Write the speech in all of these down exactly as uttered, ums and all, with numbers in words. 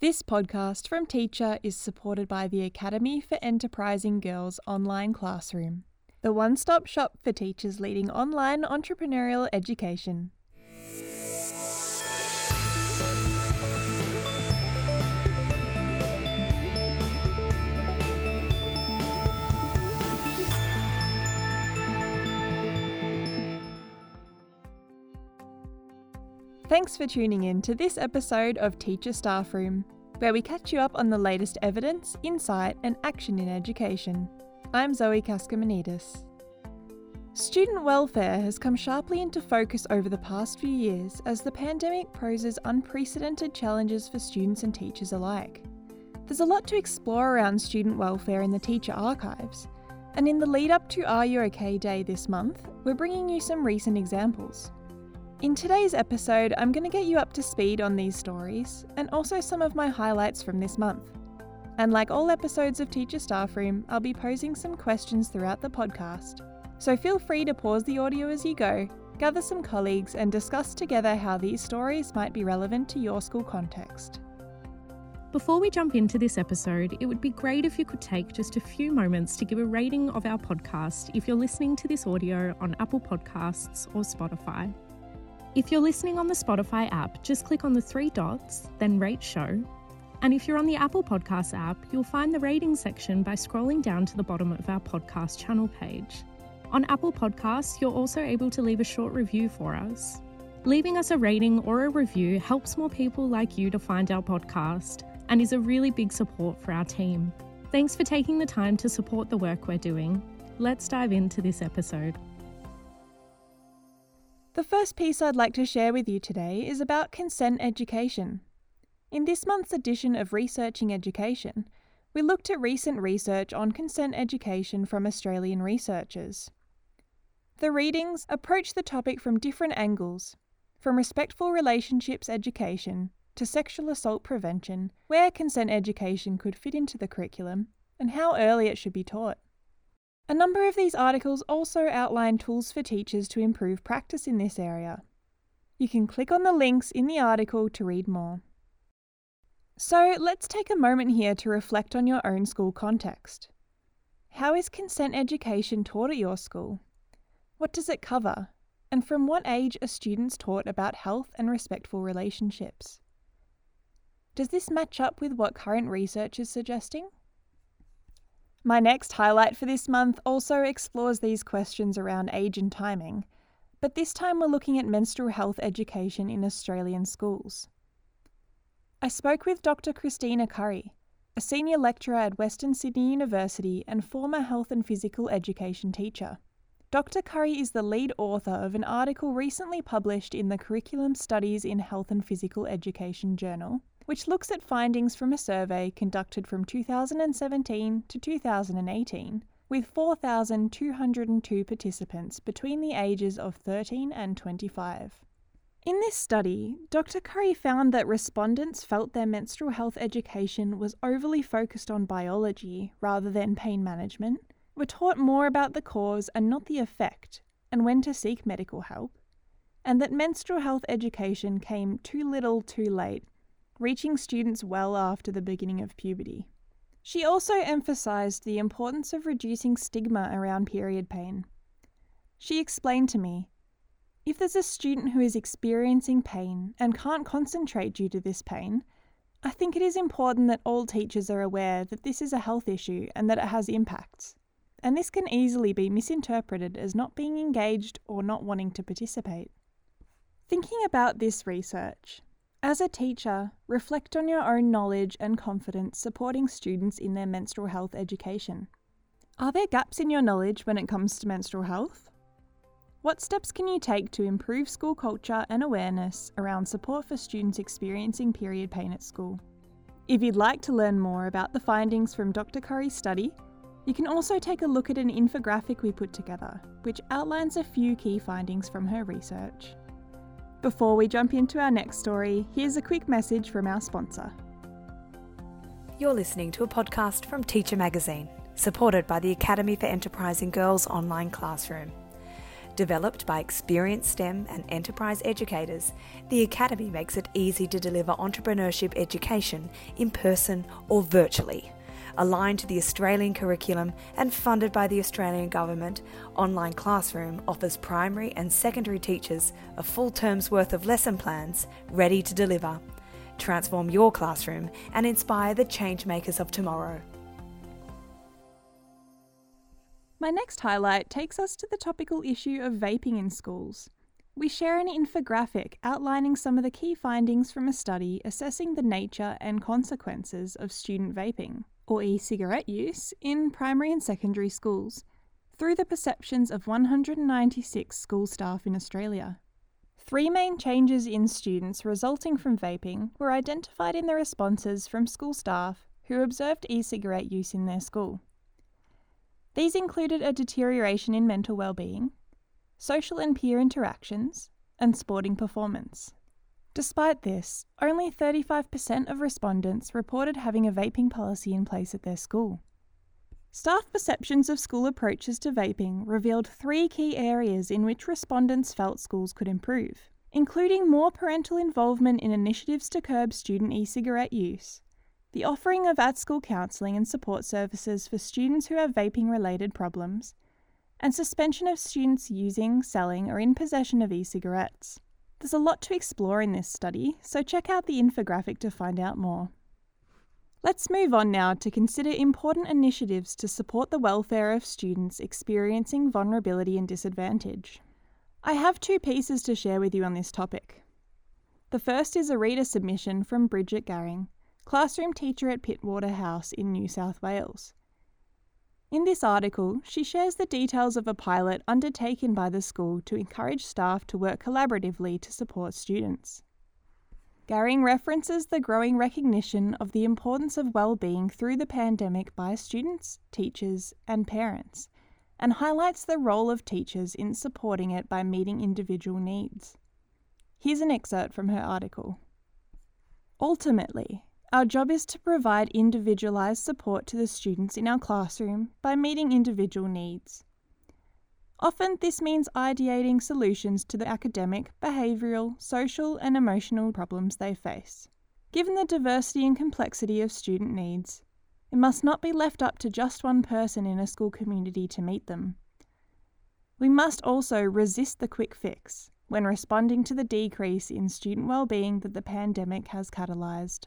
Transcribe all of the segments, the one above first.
This podcast from Teacher is supported by the Academy for Enterprising Girls online classroom, the one-stop shop for teachers leading online entrepreneurial education. Thanks for tuning in to this episode of Teacher Staff Room, where we catch you up on the latest evidence, insight and action in education. I'm Zoe Kaskamonidis. Student welfare has come sharply into focus over the past few years as the pandemic poses unprecedented challenges for students and teachers alike. There's a lot to explore around student welfare in the teacher archives, and in the lead up to R U OK? Day this month, we're bringing you some recent examples. In today's episode, I'm going to get you up to speed on these stories and also some of my highlights from this month. And like all episodes of Teacher Staff Room, I'll be posing some questions throughout the podcast. So feel free to pause the audio as you go, gather some colleagues and discuss together how these stories might be relevant to your school context. Before we jump into this episode, it would be great if you could take just a few moments to give a rating of our podcast if you're listening to this audio on Apple Podcasts or Spotify. If you're listening on the Spotify app, just click on the three dots, then rate show. And if you're on the Apple Podcasts app, you'll find the rating section by scrolling down to the bottom of our podcast channel page. On Apple Podcasts, you're also able to leave a short review for us. Leaving us a rating or a review helps more people like you to find our podcast and is a really big support for our team. Thanks for taking the time to support the work we're doing. Let's dive into this episode. The first piece I'd like to share with you today is about consent education. In this month's edition of Researching Education, we looked at recent research on consent education from Australian researchers. The readings approach the topic from different angles, from respectful relationships education to sexual assault prevention, where consent education could fit into the curriculum, and how early it should be taught. A number of these articles also outline tools for teachers to improve practice in this area. You can click on the links in the article to read more. So let's take a moment here to reflect on your own school context. How is consent education taught at your school? What does it cover? And from what age are students taught about health and respectful relationships? Does this match up with what current research is suggesting? My next highlight for this month also explores these questions around age and timing, but this time we're looking at menstrual health education in Australian schools. I spoke with Doctor Christina Curry, a senior lecturer at Western Sydney University and former health and physical education teacher. Doctor Curry is the lead author of an article recently published in the Curriculum Studies in Health and Physical Education journal, which looks at findings from a survey conducted from two thousand seventeen to two thousand eighteen with four thousand two hundred two participants between the ages of thirteen and twenty-five. In this study, Doctor Curry found that respondents felt their menstrual health education was overly focused on biology rather than pain management, were taught more about the cause and not the effect, and when to seek medical help, and that menstrual health education came too little too late, reaching students well after the beginning of puberty. She also emphasised the importance of reducing stigma around period pain. She explained to me, if there's a student who is experiencing pain and can't concentrate due to this pain, I think it is important that all teachers are aware that this is a health issue and that it has impacts, and this can easily be misinterpreted as not being engaged or not wanting to participate. Thinking about this research, as a teacher, reflect on your own knowledge and confidence supporting students in their menstrual health education. Are there gaps in your knowledge when it comes to menstrual health? What steps can you take to improve school culture and awareness around support for students experiencing period pain at school? If you'd like to learn more about the findings from Doctor Curry's study, you can also take a look at an infographic we put together, which outlines a few key findings from her research. Before we jump into our next story, here's a quick message from our sponsor. You're listening to a podcast from Teacher Magazine, supported by the Academy for Enterprising Girls online classroom. Developed by experienced STEM and enterprise educators, the Academy makes it easy to deliver entrepreneurship education in person or virtually. Aligned to the Australian curriculum and funded by the Australian Government, Online Classroom offers primary and secondary teachers a full term's worth of lesson plans ready to deliver. Transform your classroom and inspire the changemakers of tomorrow. My next highlight takes us to the topical issue of vaping in schools. We share an infographic outlining some of the key findings from a study assessing the nature and consequences of student vaping, or e-cigarette use, in primary and secondary schools, through the perceptions of one hundred ninety-six school staff in Australia. Three main changes in students resulting from vaping were identified in the responses from school staff who observed e-cigarette use in their school. These included a deterioration in mental well-being, social and peer interactions, and sporting performance. Despite this, only thirty-five percent of respondents reported having a vaping policy in place at their school. Staff perceptions of school approaches to vaping revealed three key areas in which respondents felt schools could improve, including more parental involvement in initiatives to curb student e-cigarette use, the offering of at-school counselling and support services for students who have vaping-related problems, and suspension of students using, selling, or in possession of e-cigarettes. There's a lot to explore in this study, so check out the infographic to find out more. Let's move on now to consider important initiatives to support the welfare of students experiencing vulnerability and disadvantage. I have two pieces to share with you on this topic. The first is a reader submission from Bridget Garing, classroom teacher at Pittwater House in New South Wales. In this article, she shares the details of a pilot undertaken by the school to encourage staff to work collaboratively to support students. Garing references the growing recognition of the importance of well-being through the pandemic by students, teachers, and parents, and highlights the role of teachers in supporting it by meeting individual needs. Here's an excerpt from her article. Ultimately, our job is to provide individualised support to the students in our classroom by meeting individual needs. Often this means ideating solutions to the academic, behavioural, social and emotional problems they face. Given the diversity and complexity of student needs, it must not be left up to just one person in a school community to meet them. We must also resist the quick fix when responding to the decrease in student wellbeing that the pandemic has catalysed.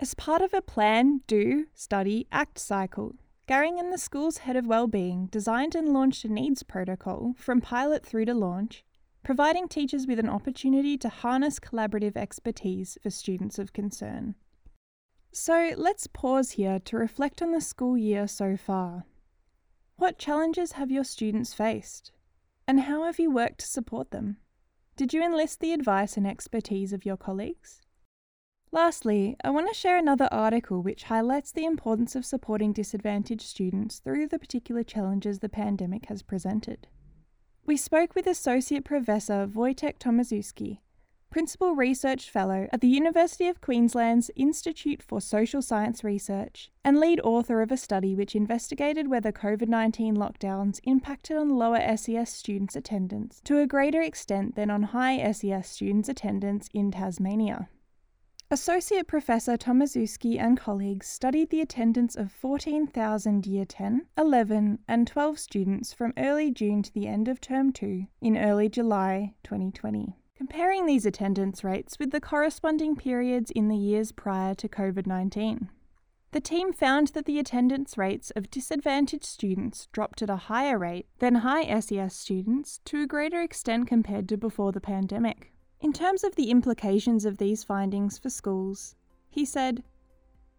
As part of a plan, do, study, act cycle, Garing and the school's head of wellbeing designed and launched a needs protocol from pilot through to launch, providing teachers with an opportunity to harness collaborative expertise for students of concern. So let's pause here to reflect on the school year so far. What challenges have your students faced? And how have you worked to support them? Did you enlist the advice and expertise of your colleagues? Lastly, I want to share another article which highlights the importance of supporting disadvantaged students through the particular challenges the pandemic has presented. We spoke with Associate Professor Wojtek Tomaszewski, Principal Research Fellow at the University of Queensland's Institute for Social Science Research and lead author of a study which investigated whether covid nineteen lockdowns impacted on lower S E S students' attendance to a greater extent than on high S E S students' attendance in Tasmania. Associate Professor Tomaszewski and colleagues studied the attendance of fourteen thousand Year ten, eleven and twelve students from early June to the end of Term two in early July twenty twenty, comparing these attendance rates with the corresponding periods in the years prior to covid nineteen. The team found that the attendance rates of disadvantaged students dropped at a higher rate than high S E S students to a greater extent compared to before the pandemic. In terms of the implications of these findings for schools, he said,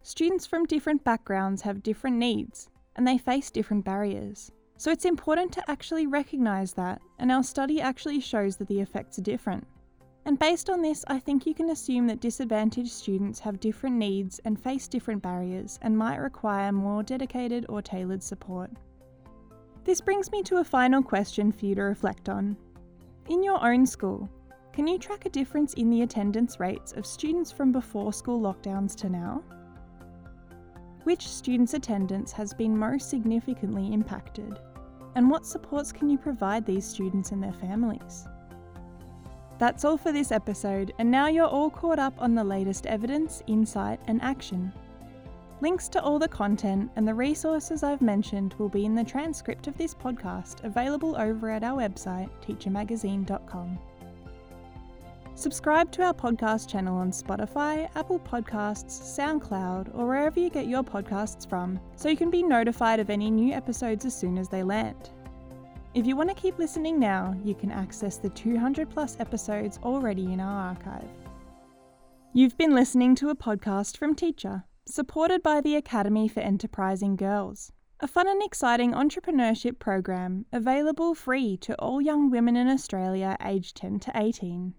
"Students from different backgrounds have different needs and they face different barriers. So it's important to actually recognise that, and our study actually shows that the effects are different. And based on this, I think you can assume that disadvantaged students have different needs and face different barriers and might require more dedicated or tailored support." This brings me to a final question for you to reflect on. In your own school, can you track a difference in the attendance rates of students from before school lockdowns to now? Which students' attendance has been most significantly impacted? and what supports can you provide these students and their families? That's all for this episode, and now you're all caught up on the latest evidence, insight and action. Links to all the content and the resources I've mentioned will be in the transcript of this podcast, available over at our website, teacher magazine dot com. Subscribe to our podcast channel on Spotify, Apple Podcasts, SoundCloud, or wherever you get your podcasts from, so you can be notified of any new episodes as soon as they land. If you want to keep listening now, you can access the two hundred plus episodes already in our archive. You've been listening to a podcast from Teacher, supported by the Academy for Enterprising Girls, a fun and exciting entrepreneurship program available free to all young women in Australia aged ten to eighteen.